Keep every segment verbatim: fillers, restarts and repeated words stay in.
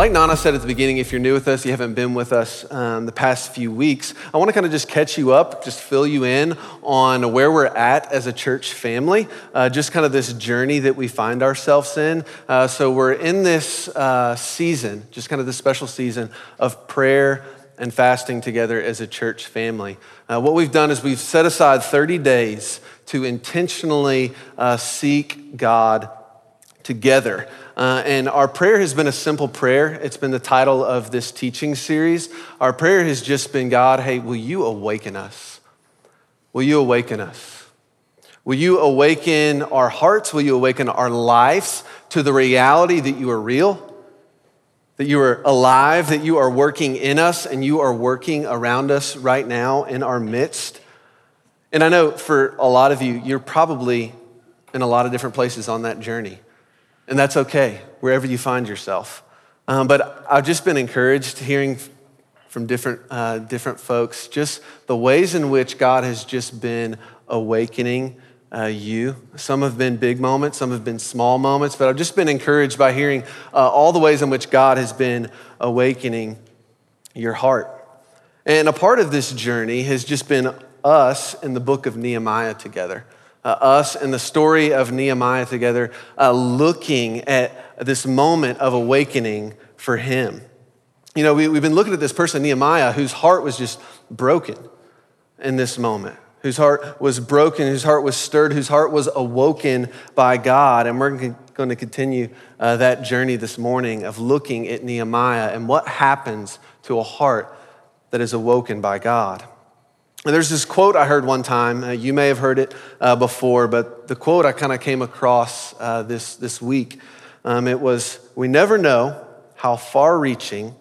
Like Nana said at the beginning, if you're new with us, you haven't been with us um, the past few weeks, I want to kind of just catch you up, just fill you in on where we're at as a church family, uh, just kind of this journey that we find ourselves in. Uh, so we're in this uh, season, just kind of this special season of prayer and fasting together as a church family. Uh, what we've done is we've set aside thirty days to intentionally uh, seek God together. Uh, and our prayer has been a simple prayer. It's been the title of this teaching series. Our prayer has just been, God, hey, will you awaken us? Will you awaken us? Will you awaken our hearts? Will you awaken our lives to the reality that you are real, that you are alive, that you are working in us and you are working around us right now in our midst? And I know for a lot of you, you're probably in a lot of different places on that journey. And that's okay, wherever you find yourself. Um, but I've just been encouraged hearing from different uh, different folks, just the ways in which God has just been awakening uh, you. Some have been big moments, some have been small moments, but I've just been encouraged by hearing uh, all the ways in which God has been awakening your heart. And a part of this journey has just been us in the book of Nehemiah together. Uh, us and the story of Nehemiah together, uh, looking at this moment of awakening for him. You know, we, we've been looking at this person, Nehemiah, whose heart was just broken in this moment, whose heart was broken, whose heart was stirred, whose heart was awoken by God. And we're going to continue uh, that journey this morning of looking at Nehemiah and what happens to a heart that is awoken by God. And there's this quote I heard one time. Uh, you may have heard it uh, before, but the quote I kind of came across uh, this, this week. Um, it was, we never know how far-reaching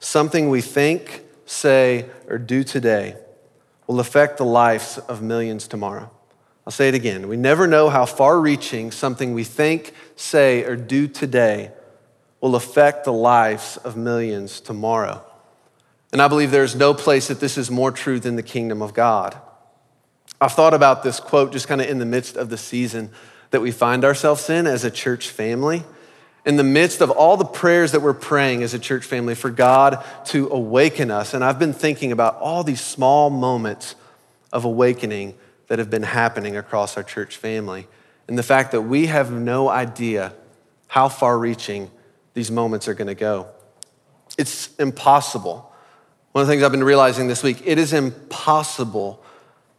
something we think, say, or do today will affect the lives of millions tomorrow. I'll say it again. We never know how far-reaching something we think, say, or do today will affect the lives of millions tomorrow. And I believe there's no place that this is more true than the kingdom of God. I've thought about this quote just kind of in the midst of the season that we find ourselves in as a church family. In the midst of all the prayers that we're praying as a church family for God to awaken us. And I've been thinking about all these small moments of awakening that have been happening across our church family. And the fact that we have no idea how far-reaching these moments are gonna go. It's impossible. One of the things I've been realizing this week, it is impossible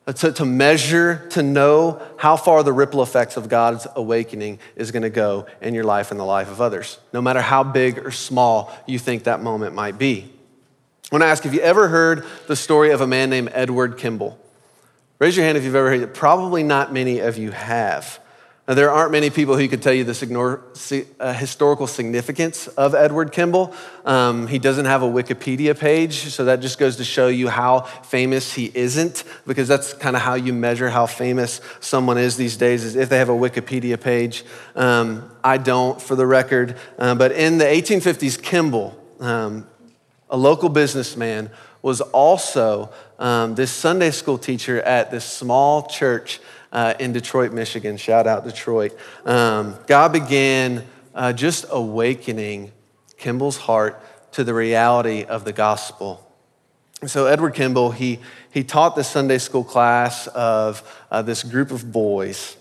to, to measure, to know how far the ripple effects of God's awakening is gonna go in your life and the life of others, no matter how big or small you think that moment might be. I wanna ask, have you ever heard the story of a man named Edward Kimball? Raise your hand if you've ever heard it. Probably not many of you have. Now, there aren't many people who could tell you the historical significance of Edward Kimball. Um, he doesn't have a Wikipedia page, so that just goes to show you how famous he isn't, because that's kind of how you measure how famous someone is these days, is if they have a Wikipedia page. Um, I don't, for the record. Uh, but in the eighteen fifties, Kimball, um, a local businessman, was also um, this Sunday school teacher at this small church Uh, in Detroit, Michigan. Shout out Detroit. Um, God began uh, just awakening Kimball's heart to the reality of the gospel. And so Edward Kimball, he, he taught this Sunday school class of uh, this group of boys.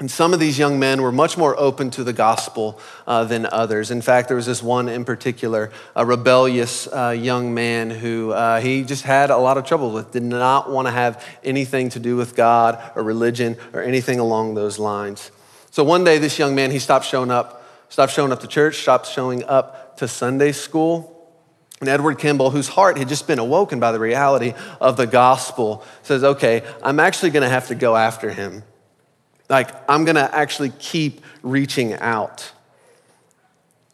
And some of these young men were much more open to the gospel uh, than others. In fact, there was this one in particular, a rebellious uh, young man who uh, he just had a lot of trouble with, did not want to have anything to do with God or religion or anything along those lines. So one day this young man, he stopped showing up, stopped showing up to church, stopped showing up to Sunday school. And Edward Kimball, whose heart had just been awoken by the reality of the gospel, says, okay, I'm actually going to have to go after him. Like, I'm gonna actually keep reaching out.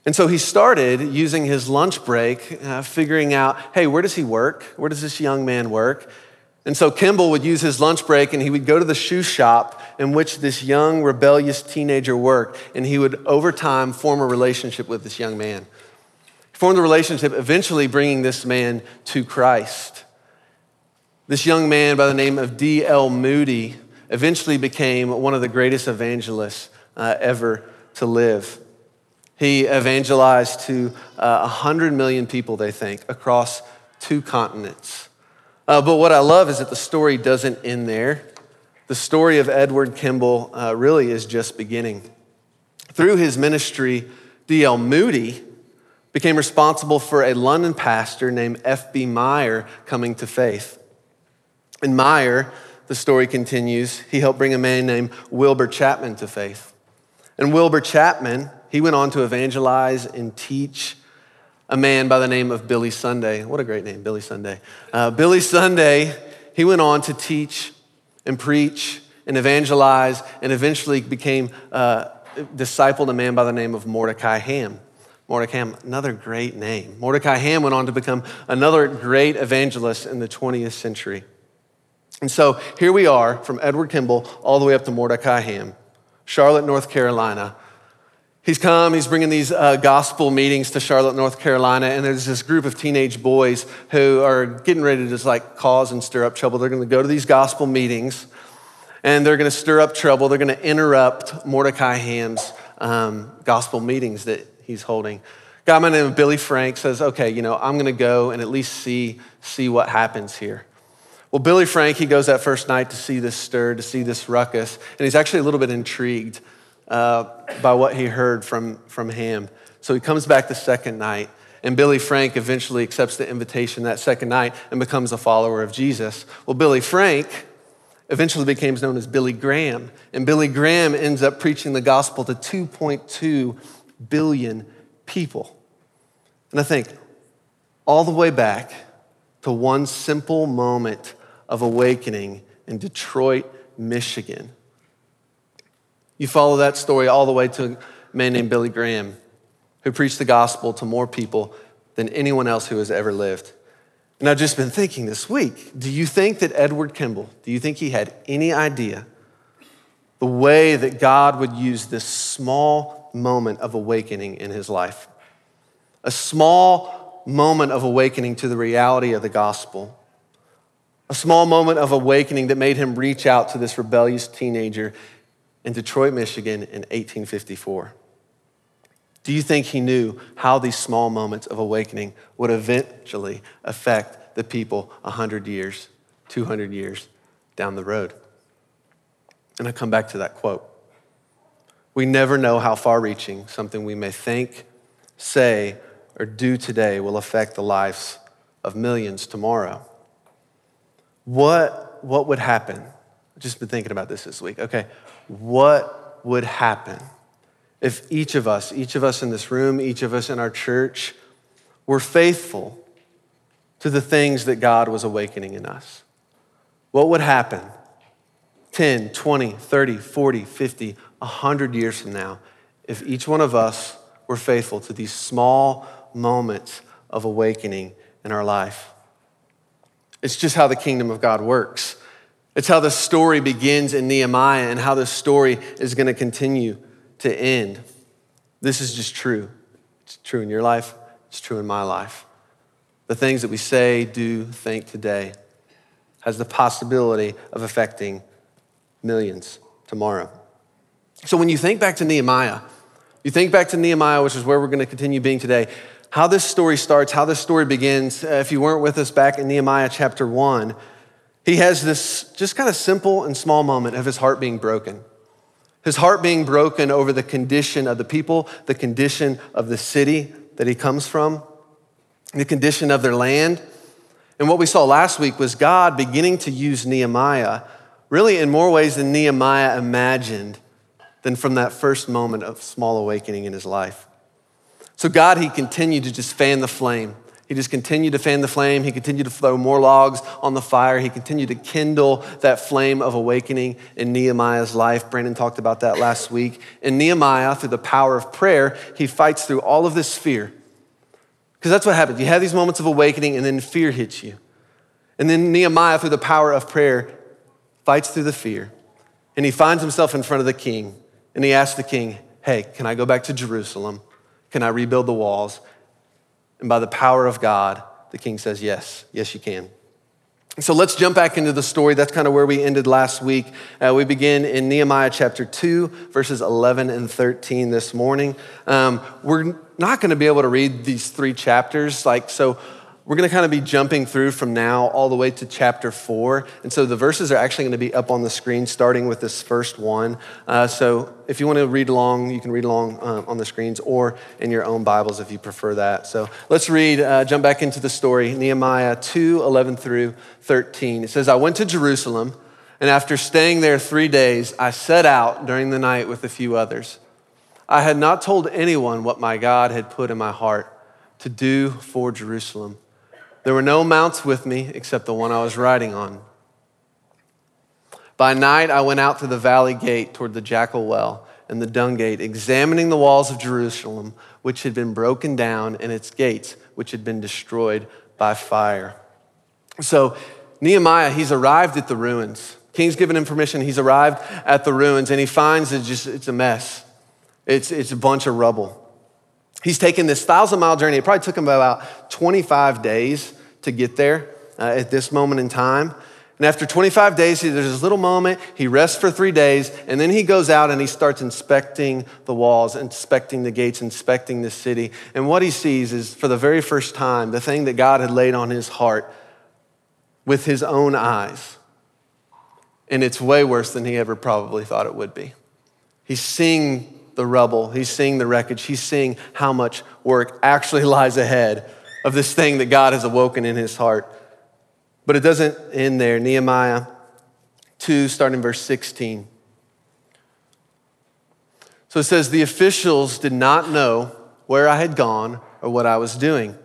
And so he started using his lunch break, uh, figuring out, hey, where does he work? Where does this young man work? And so Kimball would use his lunch break and he would go to the shoe shop in which this young, rebellious teenager worked. And he would, over time, form a relationship with this young man. He formed a relationship, eventually bringing this man to Christ. This young man by the name of D L Moody eventually became one of the greatest evangelists uh, ever to live. He evangelized to uh, one hundred million people, they think, across two continents. Uh, but what I love is that the story doesn't end there. The story of Edward Kimball uh, really is just beginning. Through his ministry, D L Moody became responsible for a London pastor named F B Meyer coming to faith. And Meyer, the story continues, he helped bring a man named Wilbur Chapman to faith. And Wilbur Chapman, he went on to evangelize and teach a man by the name of Billy Sunday. What a great name, Billy Sunday. Uh, Billy Sunday, he went on to teach and preach and evangelize and eventually became uh, discipled a man by the name of Mordecai Ham. Mordecai Ham, another great name. Mordecai Ham went on to become another great evangelist in the twentieth century. And so here we are from Edward Kimball all the way up to Mordecai Ham, Charlotte, North Carolina. He's come, he's bringing these uh, gospel meetings to Charlotte, North Carolina, and there's this group of teenage boys who are getting ready to just like cause and stir up trouble. They're gonna go to these gospel meetings and they're gonna stir up trouble. They're gonna interrupt Mordecai Ham's um, gospel meetings that he's holding. A guy by the name of Billy Frank says, okay, you know, I'm gonna go and at least see, see what happens here. Well, Billy Frank, he goes that first night to see this stir, to see this ruckus, and he's actually a little bit intrigued uh, by what he heard from, from Ham. So he comes back the second night, and Billy Frank eventually accepts the invitation that second night and becomes a follower of Jesus. Well, Billy Frank eventually became known as Billy Graham, and Billy Graham ends up preaching the gospel to two point two billion people. And I think all the way back to one simple moment of awakening in Detroit, Michigan. You follow that story all the way to a man named Billy Graham, who preached the gospel to more people than anyone else who has ever lived. And I've just been thinking this week, do you think that Edward Kimball, do you think he had any idea the way that God would use this small moment of awakening in his life? A small moment of awakening to the reality of the gospel. A small moment of awakening that made him reach out to this rebellious teenager in Detroit, Michigan in eighteen fifty-four. Do you think he knew how these small moments of awakening would eventually affect the people one hundred years, two hundred years down the road? And I come back to that quote. We never know how far-reaching something we may think, say, or do today will affect the lives of millions tomorrow. What, what would happen? I've just been thinking about this this week. Okay, what would happen if each of us, each of us in this room, each of us in our church, were faithful to the things that God was awakening in us? What would happen ten, twenty, thirty, forty, fifty, one hundred years from now if each one of us were faithful to these small moments of awakening in our life? It's just how the kingdom of God works. It's how the story begins in Nehemiah and how this story is going to continue to end. This is just true. It's true in your life. It's true in my life. The things that we say, do, think today has the possibility of affecting millions tomorrow. So when you think back to Nehemiah, you think back to Nehemiah, which is where we're going to continue being today, how this story starts, how this story begins. If you weren't with us back in Nehemiah chapter one, he has this just kind of simple and small moment of his heart being broken. His heart being broken over the condition of the people, the condition of the city that he comes from, the condition of their land. And what we saw last week was God beginning to use Nehemiah really in more ways than Nehemiah imagined, than from that first moment of small awakening in his life. So God, he continued to just fan the flame. He just continued to fan the flame. He continued to throw more logs on the fire. He continued to kindle that flame of awakening in Nehemiah's life. Brandon talked about that last week. And Nehemiah, through the power of prayer, he fights through all of this fear. Because that's what happens. You have these moments of awakening and then fear hits you. And then Nehemiah, through the power of prayer, fights through the fear. And he finds himself in front of the king. And he asked the king, hey, can I go back to Jerusalem? Can I rebuild the walls? And by the power of God, the king says, yes, yes, you can. So let's jump back into the story. That's kind of where we ended last week. Uh, we begin in Nehemiah chapter two, verses eleven and thirteen this morning. Um, we're not going to be able to read these three chapters. Like, so we're going to kind of be jumping through from now all the way to chapter four. And so the verses are actually going to be up on the screen, starting with this first one. Uh, so if you want to read along, you can read along um, on the screens or in your own Bibles if you prefer that. So let's read, uh, jump back into the story, Nehemiah two, eleven through thirteen. It says, I went to Jerusalem, and after staying there three days, I set out during the night with a few others. I had not told anyone what my God had put in my heart to do for Jerusalem. There were no mounts with me except the one I was riding on. By night, I went out to the valley gate toward the jackal well and the dung gate, examining the walls of Jerusalem, which had been broken down, and its gates, which had been destroyed by fire. So Nehemiah, he's arrived at the ruins. King's given him permission. He's arrived at the ruins, and he finds it's just it's a mess. It's, it's a bunch of rubble. He's taken this thousand mile journey. It probably took him about twenty-five days to get there uh, at this moment in time. And after twenty-five days, there's this little moment. He rests for three days, and then he goes out and he starts inspecting the walls, inspecting the gates, inspecting the city. And what he sees is, for the very first time, the thing that God had laid on his heart with his own eyes. And it's way worse than he ever probably thought it would be. He's seeing the rubble, he's seeing the wreckage, he's seeing how much work actually lies ahead of this thing that God has awoken in his heart. But it doesn't end there. Nehemiah two, starting in verse sixteen. So it says, the officials did not know where I had gone or what I was doing.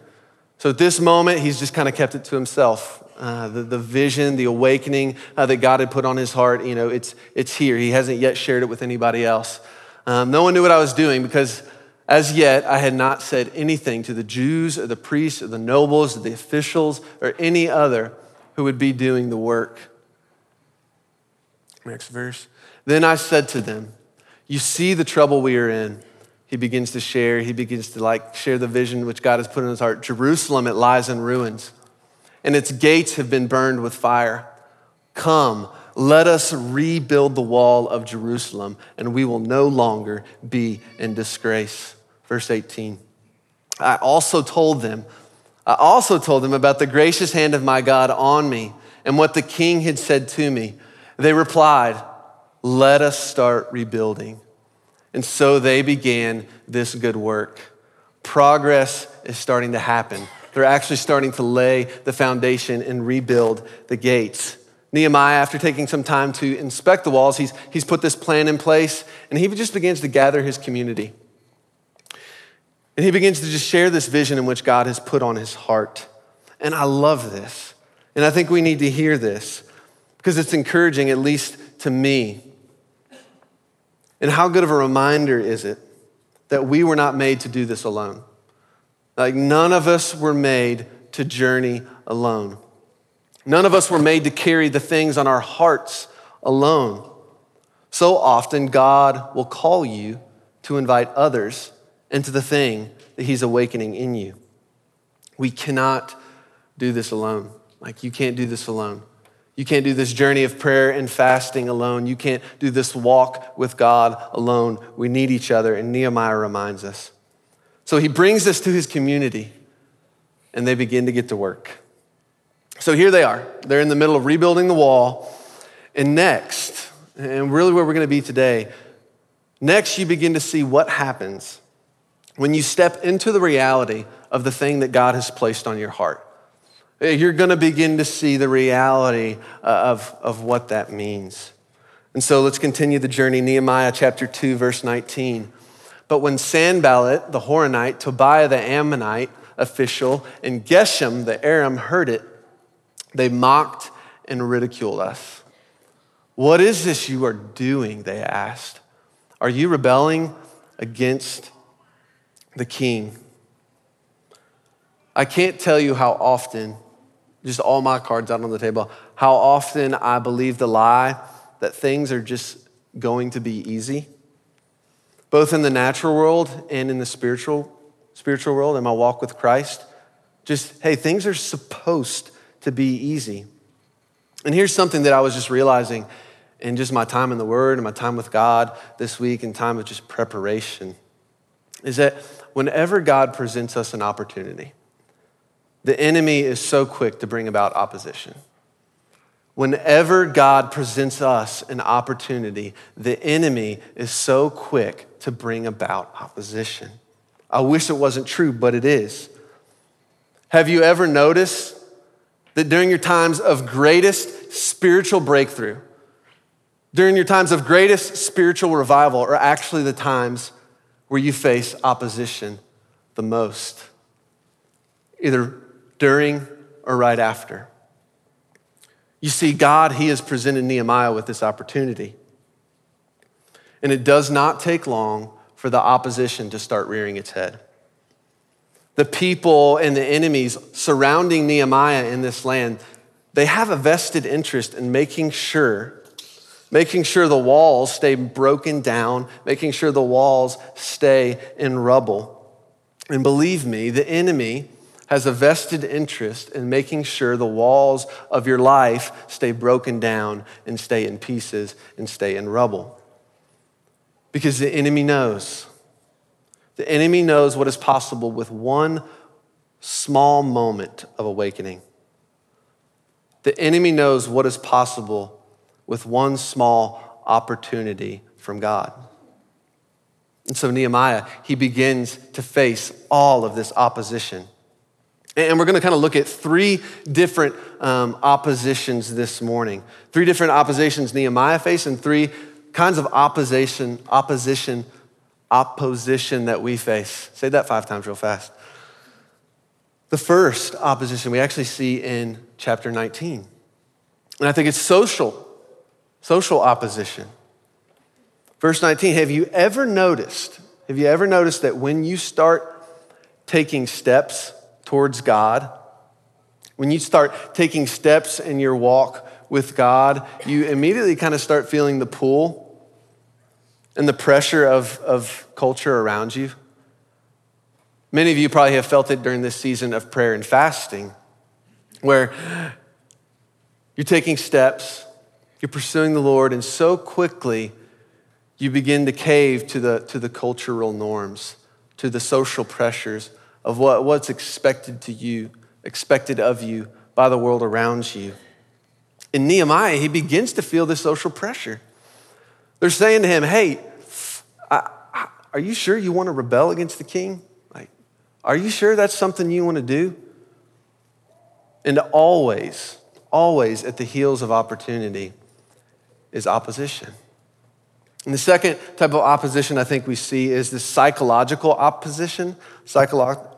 So at this moment, he's just kind of kept it to himself. Uh, the, the vision, the awakening uh, that God had put on his heart, you know, it's, it's here. He hasn't yet shared it with anybody else. Um, no one knew what I was doing because as yet I had not said anything to the Jews or the priests or the nobles or the officials or any other who would be doing the work. Next verse. Then I said to them, you see the trouble we are in. He begins to share. He begins to like share the vision which God has put in his heart. Jerusalem, it lies in ruins and its gates have been burned with fire. Come, let us rebuild the wall of Jerusalem, and we will no longer be in disgrace. Verse eighteen, I also told them, I also told them about the gracious hand of my God on me and what the king had said to me. They replied, let us start rebuilding. And so they began this good work. Progress is starting to happen. They're actually starting to lay the foundation and rebuild the gates. Nehemiah, after taking some time to inspect the walls, he's, he's put this plan in place, and he just begins to gather his community. And he begins to just share this vision in which God has put on his heart. And I love this. And I think we need to hear this because it's encouraging, at least to me. And how good of a reminder is it that we were not made to do this alone? Like, none of us were made to journey alone. None of us were made to carry the things on our hearts alone. So often, God will call you to invite others into the thing that he's awakening in you. We cannot do this alone. Like, you can't do this alone. You can't do this journey of prayer and fasting alone. You can't do this walk with God alone. We need each other, and Nehemiah reminds us. So he brings this to his community, and they begin to get to work. So here they are. They're in the middle of rebuilding the wall. And next, and really where we're going to be today, next you begin to see what happens when you step into the reality of the thing that God has placed on your heart. You're going to begin to see the reality of, of what that means. And so let's continue the journey. Nehemiah chapter two, verse nineteen. But when Sanballat the Horonite, Tobiah the Ammonite official, and Geshem the Aram heard it, they mocked and ridiculed us. What is this you are doing, they asked. Are you rebelling against the king? I can't tell you how often, just all my cards out on the table, how often I believe the lie that things are just going to be easy, both in the natural world and in the spiritual, spiritual world, in my walk with Christ. Just, hey, things are supposed to be easy. And here's something that I was just realizing in just my time in the Word and my time with God this week and time of just preparation is that whenever God presents us an opportunity, the enemy is so quick to bring about opposition. Whenever God presents us an opportunity, the enemy is so quick to bring about opposition. I wish it wasn't true, but it is. Have you ever noticed that during your times of greatest spiritual breakthrough, during your times of greatest spiritual revival are actually the times where you face opposition the most, either during or right after? You see, God, he has presented Nehemiah with this opportunity. And it does not take long for the opposition to start rearing its head. The people and the enemies surrounding Nehemiah in this land, they have a vested interest in making sure, making sure the walls stay broken down, making sure the walls stay in rubble. And believe me, the enemy has a vested interest in making sure the walls of your life stay broken down and stay in pieces and stay in rubble. Because the enemy knows. The enemy knows what is possible with one small moment of awakening. The enemy knows what is possible with one small opportunity from God. And so Nehemiah, he begins to face all of this opposition. And we're gonna kind of look at three different um, oppositions this morning. Three different oppositions Nehemiah faced and three kinds of opposition, opposition opposition that we face. Say that five times real fast. The first opposition we actually see in chapter nineteen. And I think it's social, social opposition. Verse nineteen, have you ever noticed, have you ever noticed that when you start taking steps towards God, when you start taking steps in your walk with God, you immediately kind of start feeling the pull and the pressure of, of culture around you. Many of you probably have felt it during this season of prayer and fasting, where you're taking steps, you're pursuing the Lord, and so quickly you begin to cave to the, to the cultural norms, to the social pressures of what, what's expected to you, expected of you by the world around you. In Nehemiah, he begins to feel this social pressure. They're saying to him, hey, I, I, are you sure you want to rebel against the king? Like, are you sure that's something you want to do? And always, always at the heels of opportunity is opposition. And the second type of opposition I think we see is the psychological opposition. Psycholo-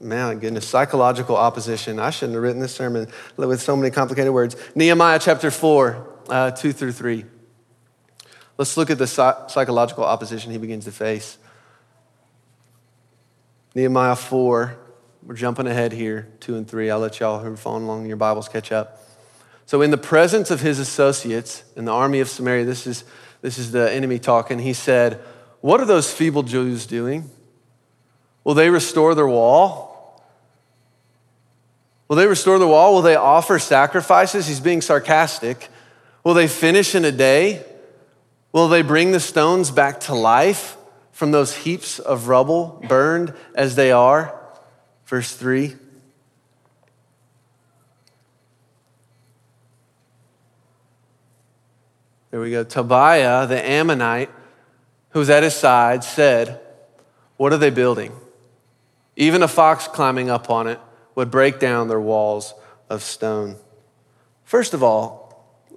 Man, goodness, psychological opposition. I shouldn't have written this sermon with so many complicated words. Nehemiah chapter four, uh, two through three. Let's look at the psychological opposition he begins to face. Nehemiah four, we're jumping ahead here, two and three. I'll let y'all who are following along in your Bibles catch up. So in the presence of his associates in the army of Samaria, this is, this is the enemy talking. He said, what are those feeble Jews doing? Will they restore their wall? Will they restore the wall? Will they offer sacrifices? He's being sarcastic. Will they finish in a day? Will they bring the stones back to life from those heaps of rubble, burned as they are? Verse three. There we go. Tobiah, the Ammonite, who was at his side, said, what are they building? Even a fox climbing up on it would break down their walls of stone. First of all,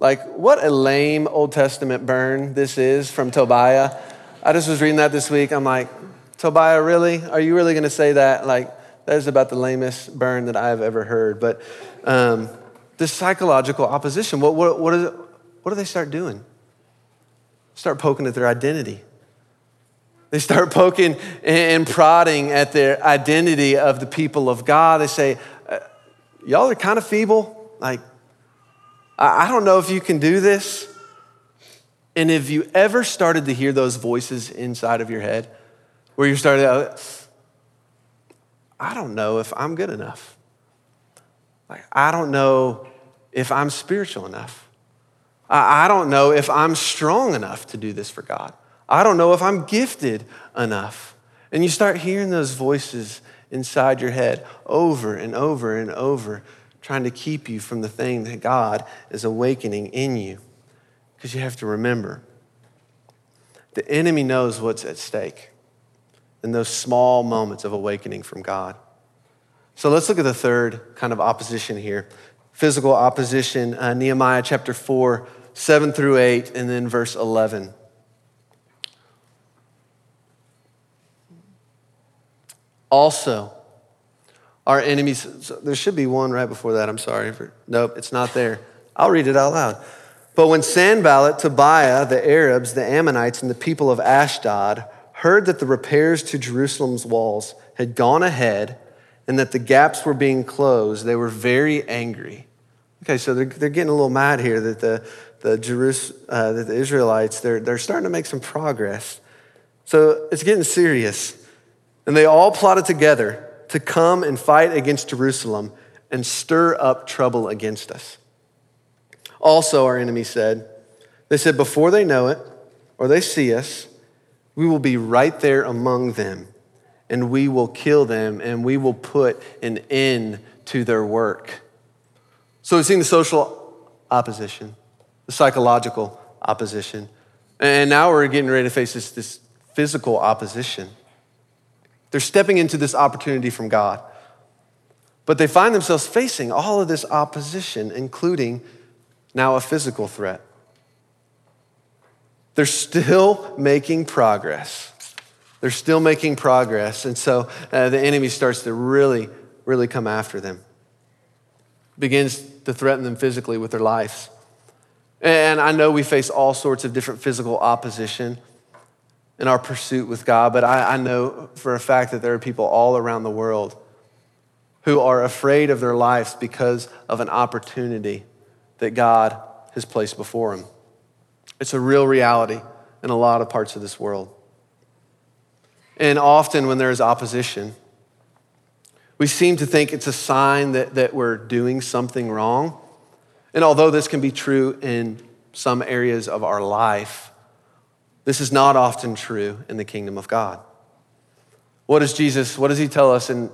like, what a lame Old Testament burn this is from Tobiah. I just was reading that this week. I'm like, Tobiah, really? Are you really gonna say that? Like, that is about the lamest burn that I've ever heard. But um, this psychological opposition, what, what, what, is it, what do they start doing? Start poking at their identity. They start poking and prodding at their identity of the people of God. They say, y'all are kind of feeble. Like, I don't know if you can do this. And if you ever started to hear those voices inside of your head where you started out, I don't know if I'm good enough. Like, I don't know if I'm spiritual enough. I, I don't know if I'm strong enough to do this for God. I don't know if I'm gifted enough. And you start hearing those voices inside your head over and over and over, trying to keep you from the thing that God is awakening in you. Because you have to remember, the enemy knows what's at stake in those small moments of awakening from God. So let's look at the third kind of opposition here. Physical opposition, uh, Nehemiah chapter four, seven through eight, and then verse eleven. Also, our enemies, there should be one right before that, I'm sorry. For, nope, it's not there. I'll read it out loud. But when Sanballat, Tobiah, the Arabs, the Ammonites, and the people of Ashdod heard that the repairs to Jerusalem's walls had gone ahead and that the gaps were being closed, they were very angry. Okay, so they're, they're getting a little mad here that the, the, Jerus, uh, that the Israelites, they're, they're starting to make some progress. So it's getting serious. And they all plotted together to come and fight against Jerusalem and stir up trouble against us. Also, our enemy said, they said, before they know it or they see us, we will be right there among them and we will kill them and we will put an end to their work. So we've seen the social opposition, the psychological opposition, and now we're getting ready to face this, this physical opposition. They're stepping into this opportunity from God, but they find themselves facing all of this opposition, including now a physical threat. They're still making progress. They're still making progress. And so uh, the enemy starts to really, really come after them. Begins to threaten them physically with their lives. And I know we face all sorts of different physical opposition in our pursuit with God, but I, I know for a fact that there are people all around the world who are afraid of their lives because of an opportunity that God has placed before them. It's a real reality in a lot of parts of this world. And often when there is opposition, we seem to think it's a sign that, that we're doing something wrong. And although this can be true in some areas of our life, this is not often true in the kingdom of God. What does Jesus, what does he tell us in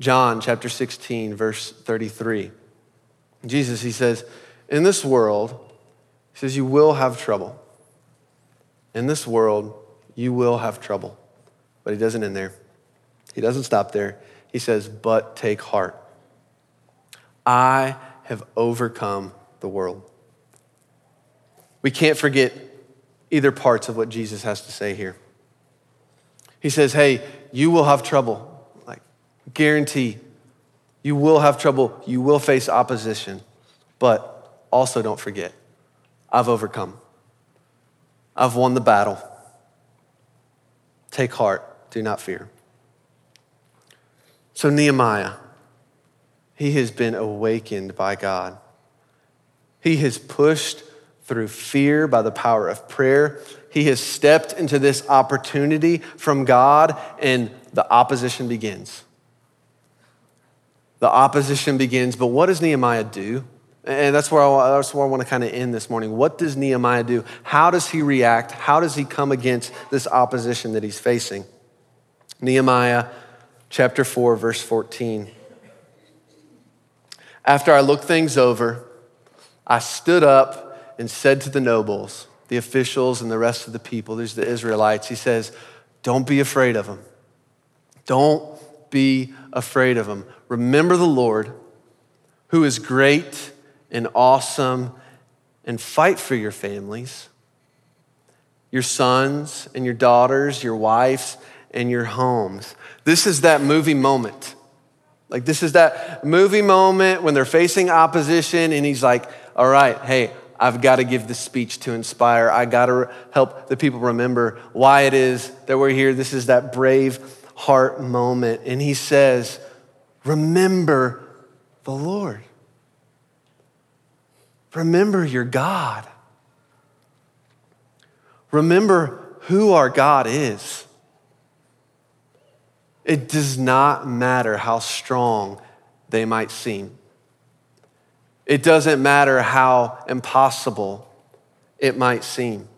John chapter sixteen, verse thirty-three? Jesus, he says, in this world, he says, you will have trouble. In this world, you will have trouble. But he doesn't end there. He doesn't stop there. He says, but take heart. I have overcome the world. We can't forget either parts of what Jesus has to say here. He says, hey, you will have trouble. Like, guarantee, you will have trouble. You will face opposition. But also don't forget, I've overcome. I've won the battle. Take heart, do not fear. So Nehemiah, he has been awakened by God. He has pushed through fear, by the power of prayer. He has stepped into this opportunity from God, and the opposition begins. The opposition begins, but what does Nehemiah do? And that's where I, that's where I want to kind of end this morning. What does Nehemiah do? How does he react? How does he come against this opposition that he's facing? Nehemiah chapter four, verse fourteen. After I looked things over, I stood up and said to the nobles, the officials, and the rest of the people, there's the Israelites, he says, don't be afraid of them. Don't be afraid of them. Remember the Lord, who is great and awesome, and fight for your families, your sons and your daughters, your wives and your homes. This is that movie moment. Like, this is that movie moment when they're facing opposition and he's like, all right, hey, I've got to give this speech to inspire. I got to help the people remember why it is that we're here. This is that brave heart moment. And he says, remember the Lord. Remember your God. Remember who our God is. It does not matter how strong they might seem. It doesn't matter how impossible it might seem.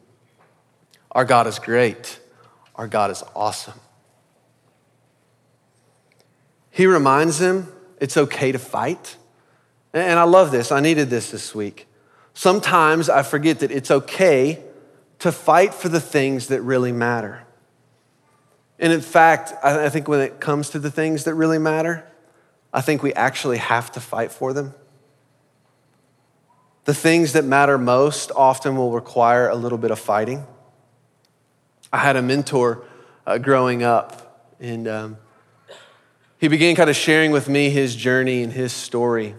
Our God is great. Our God is awesome. He reminds them it's okay to fight. And I love this. I needed this this week. Sometimes I forget that it's okay to fight for the things that really matter. And in fact, I think when it comes to the things that really matter, I think we actually have to fight for them. The things that matter most often will require a little bit of fighting. I had a mentor uh, growing up, and um, he began kind of sharing with me his journey and his story.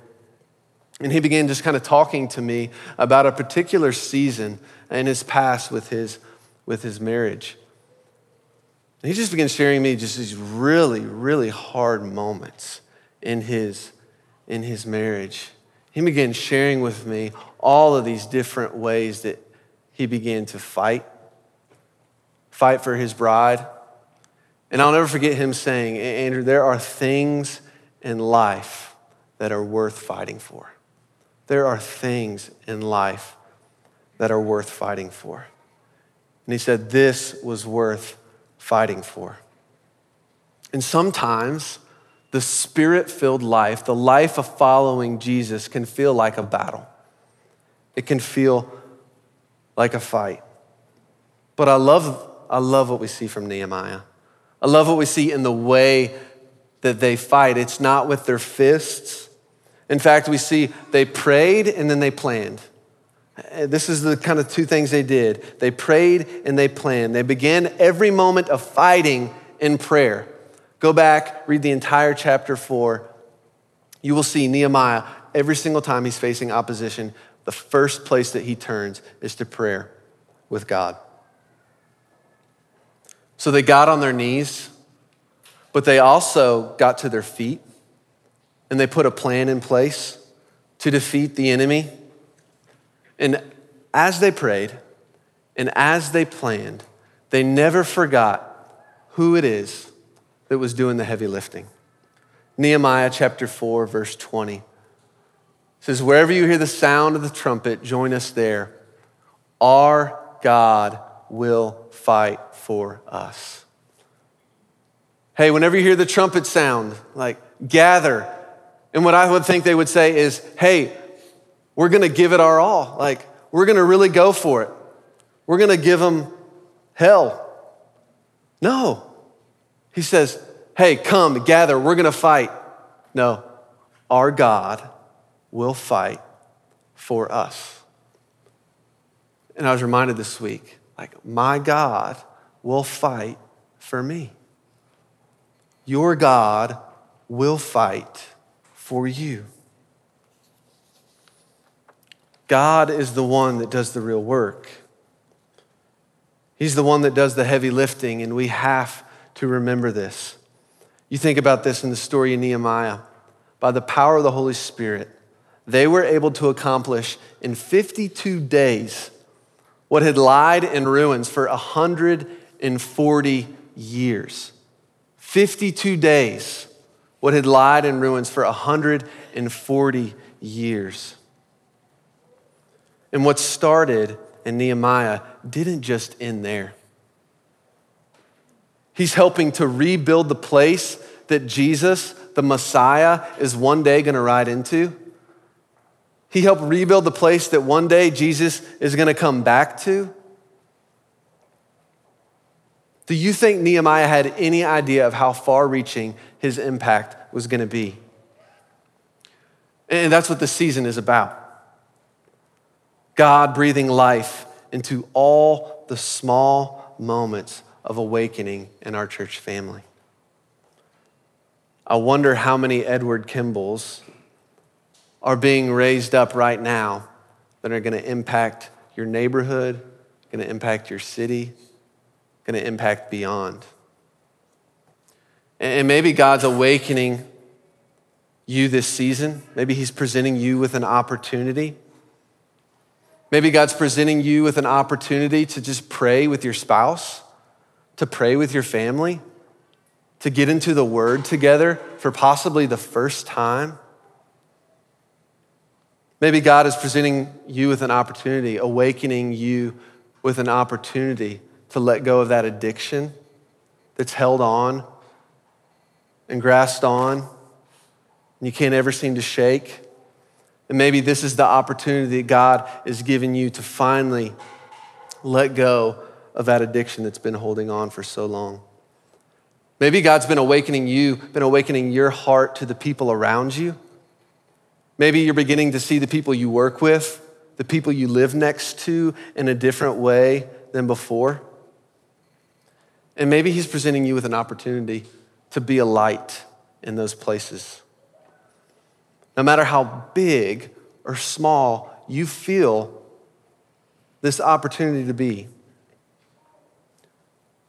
And he began just kind of talking to me about a particular season in his past with his, with his marriage. And he just began sharing me just these really, really hard moments in his, in his marriage. He began sharing with me all of these different ways that he began to fight, fight for his bride. And I'll never forget him saying, Andrew, there are things in life that are worth fighting for. There are things in life that are worth fighting for. And he said, this was worth fighting for. And sometimes the spirit-filled life, the life of following Jesus, can feel like a battle. It can feel like a fight. But I love, I love what we see from Nehemiah. I love what we see in the way that they fight. It's not with their fists. In fact, we see they prayed and then they planned. This is the kind of two things they did. They prayed and they planned. They began every moment of fighting in prayer. Go back, read the entire chapter four. You will see Nehemiah, every single time he's facing opposition, the first place that he turns is to prayer with God. So they got on their knees, but they also got to their feet and they put a plan in place to defeat the enemy. And as they prayed and as they planned, they never forgot who it is that was doing the heavy lifting. Nehemiah chapter four, verse twenty says, wherever you hear the sound of the trumpet, join us there. Our God will fight for us. Hey, whenever you hear the trumpet sound, like gather. And what I would think they would say is, hey, we're gonna give it our all. Like, we're gonna really go for it. We're gonna give them hell. No. He says, hey, come, gather, we're gonna fight. No, our God will fight for us. And I was reminded this week, like, my God will fight for me. Your God will fight for you. God is the one that does the real work. He's the one that does the heavy lifting, and we have to remember this. You think about this in the story of Nehemiah. By the power of the Holy Spirit, they were able to accomplish in fifty-two days what had lied in ruins for one hundred forty years. fifty-two days, what had lied in ruins for one hundred forty years. And what started in Nehemiah didn't just end there. He's helping to rebuild the place that Jesus, the Messiah, is one day gonna ride into. He helped rebuild the place that one day Jesus is gonna come back to. Do you think Nehemiah had any idea of how far-reaching his impact was gonna be? And that's what this season is about. God breathing life into all the small moments of awakening in our church family. I wonder how many Edward Kimballs are being raised up right now that are gonna impact your neighborhood, gonna impact your city, gonna impact beyond. And maybe God's awakening you this season. Maybe he's presenting you with an opportunity. Maybe God's presenting you with an opportunity to just pray with your spouse, to pray with your family, to get into the word together for possibly the first time. Maybe God is presenting you with an opportunity, awakening you with an opportunity to let go of that addiction that's held on and grasped on and you can't ever seem to shake. And maybe this is the opportunity that God is giving you to finally let go of that addiction that's been holding on for so long. Maybe God's been awakening you, been awakening your heart to the people around you. Maybe you're beginning to see the people you work with, the people you live next to in a different way than before. And maybe he's presenting you with an opportunity to be a light in those places. No matter how big or small you feel this opportunity to be,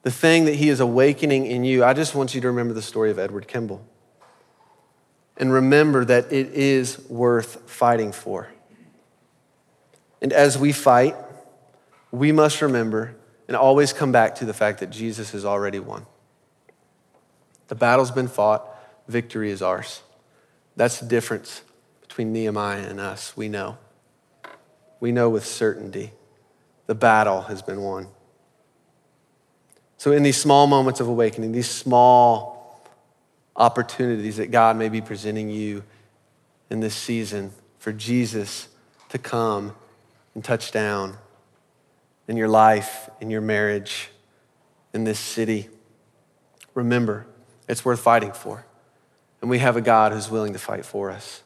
the thing that he is awakening in you, I just want you to remember the story of Edward Kimball. And remember that it is worth fighting for. And as we fight, we must remember and always come back to the fact that Jesus has already won. The battle's been fought, victory is ours. That's the difference between Nehemiah and us. We know. We know with certainty the battle has been won. So in these small moments of awakening, these small opportunities that God may be presenting you in this season for Jesus to come and touch down in your life, in your marriage, in this city, remember, it's worth fighting for. And we have a God who's willing to fight for us.